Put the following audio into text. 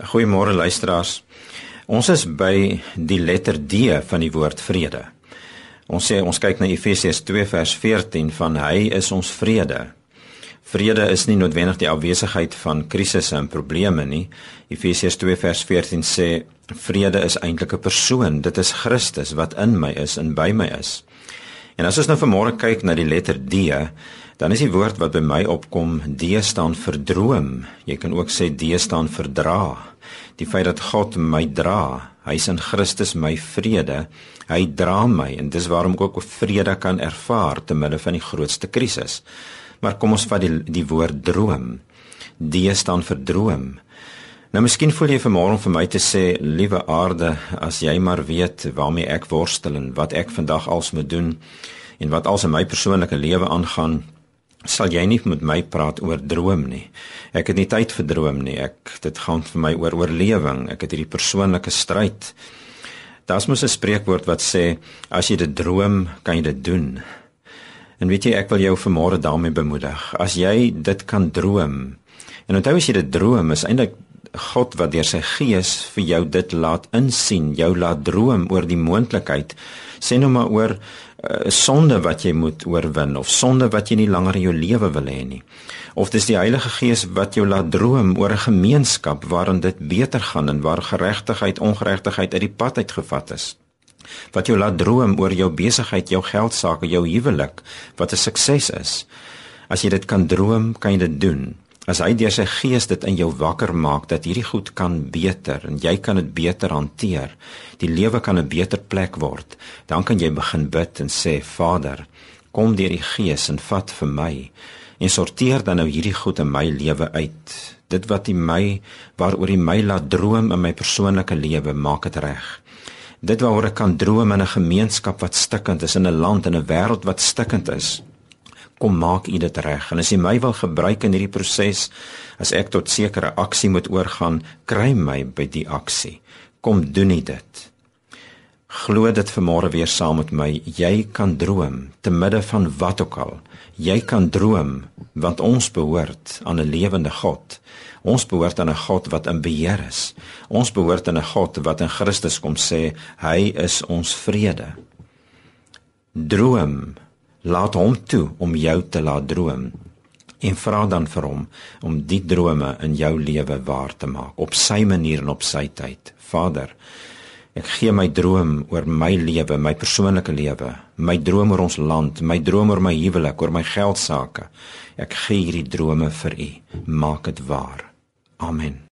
Goeiemôre luisteraars. Ons is by die letter D van die woord vrede. Ons kyk na Efesiërs 2 vers 14 van hy is ons vrede. Vrede is nie noodwendig die afwesigheid van krisisse en probleme nie. Efesiërs 2 vers 14 sê vrede is eintlik 'n persoon. Dit is Christus wat in my is en by my is. En as ons nou vanmôre kyk na die letter D, dan is die woord wat by my opkom, D staan vir droom. Jy kan ook sê D staan vir dra. Die feit dat God my dra, hy is in Christus my vrede, hy dra my en dis waarom ek ook vrede kan ervaar te midde van die grootste krisis. Maar kom ons vat die woord droom. D staan vir droom. Nou miskien voel jy vanmôre vir my te sê, liewe aarde, as jy maar weet waarmee ek worstel en wat ek vandag als moet doen en wat als in my persoonlike lewe aangaan, sal jy nie met my praat oor droom nie. Ek het nie tyd vir droom nie. Dit gaan vir my oor oorlewing. Ek het hierdie persoonlike stryd. Daar's mos 'n spreekwoord wat sê, as jy dit droom, kan jy dit doen. En weet jy, ek wil jou vanmôre daarmee bemoedig. As jy dit kan droom, en onthou as jy dit droom, is eintlik God wat deur sy gees vir jou dit laat insien, jou laat droom oor die moontlikheid. Sê nou maar oor sonde wat jy moet oorwin, of sonde wat jy nie langer in jou lewe wil hê nie. Of dis die Heilige Gees wat jou laat droom oor 'n gemeenskap waarin dit beter gaan en waar geregtigheid, ongeregtigheid uit die pad uitgevat is. Wat jou laat droom oor jou besigheid, jou geldsaake, jou huwelik, wat 'n sukses is. As jy dit kan droom, kan jy dit doen. As hy deur sy gees dit in jou wakker maak, dat hierdie goed kan beter, en jy kan dit beter hanteer, die lewe kan 'n beter plek word, dan kan jy begin bid en sê, Vader, kom deur die gees en vat vir my, en sorteer dan nou hierdie goed in my lewe uit. Dit wat waaroor hy my laat droom in my persoonlike lewe, maak dit reg. Dit waaroor ek kan droom in 'n gemeenskap wat stikkend is, in 'n land, in 'n wêreld wat stikkend is, kom maak U dit reg. En as U my wil gebruik in hierdie proses, as ek tot sekere aksie moet oorgaan, kry my by die aksie. Kom doen U dit. Glo dit vanmôre weer saam met my. Jy kan droom, te midde van wat ook al. Jy kan droom, want ons behoort aan 'n lewende God. Ons behoort aan 'n God wat in beheer is. Ons behoort aan 'n God wat in Christus kom sê, hy is ons vrede. Droom. Laat hom toe om jou te laat droom en vra dan vir hom om die drome in jou lewe waar te maak, op sy manier en op sy tyd. Vader, ek gee my droom oor my lewe, my persoonlike lewe, my droom oor ons land, my droom oor my huwelik, oor my geldsaake. Ek gee hierdie drome vir U. Maak dit waar. Amen.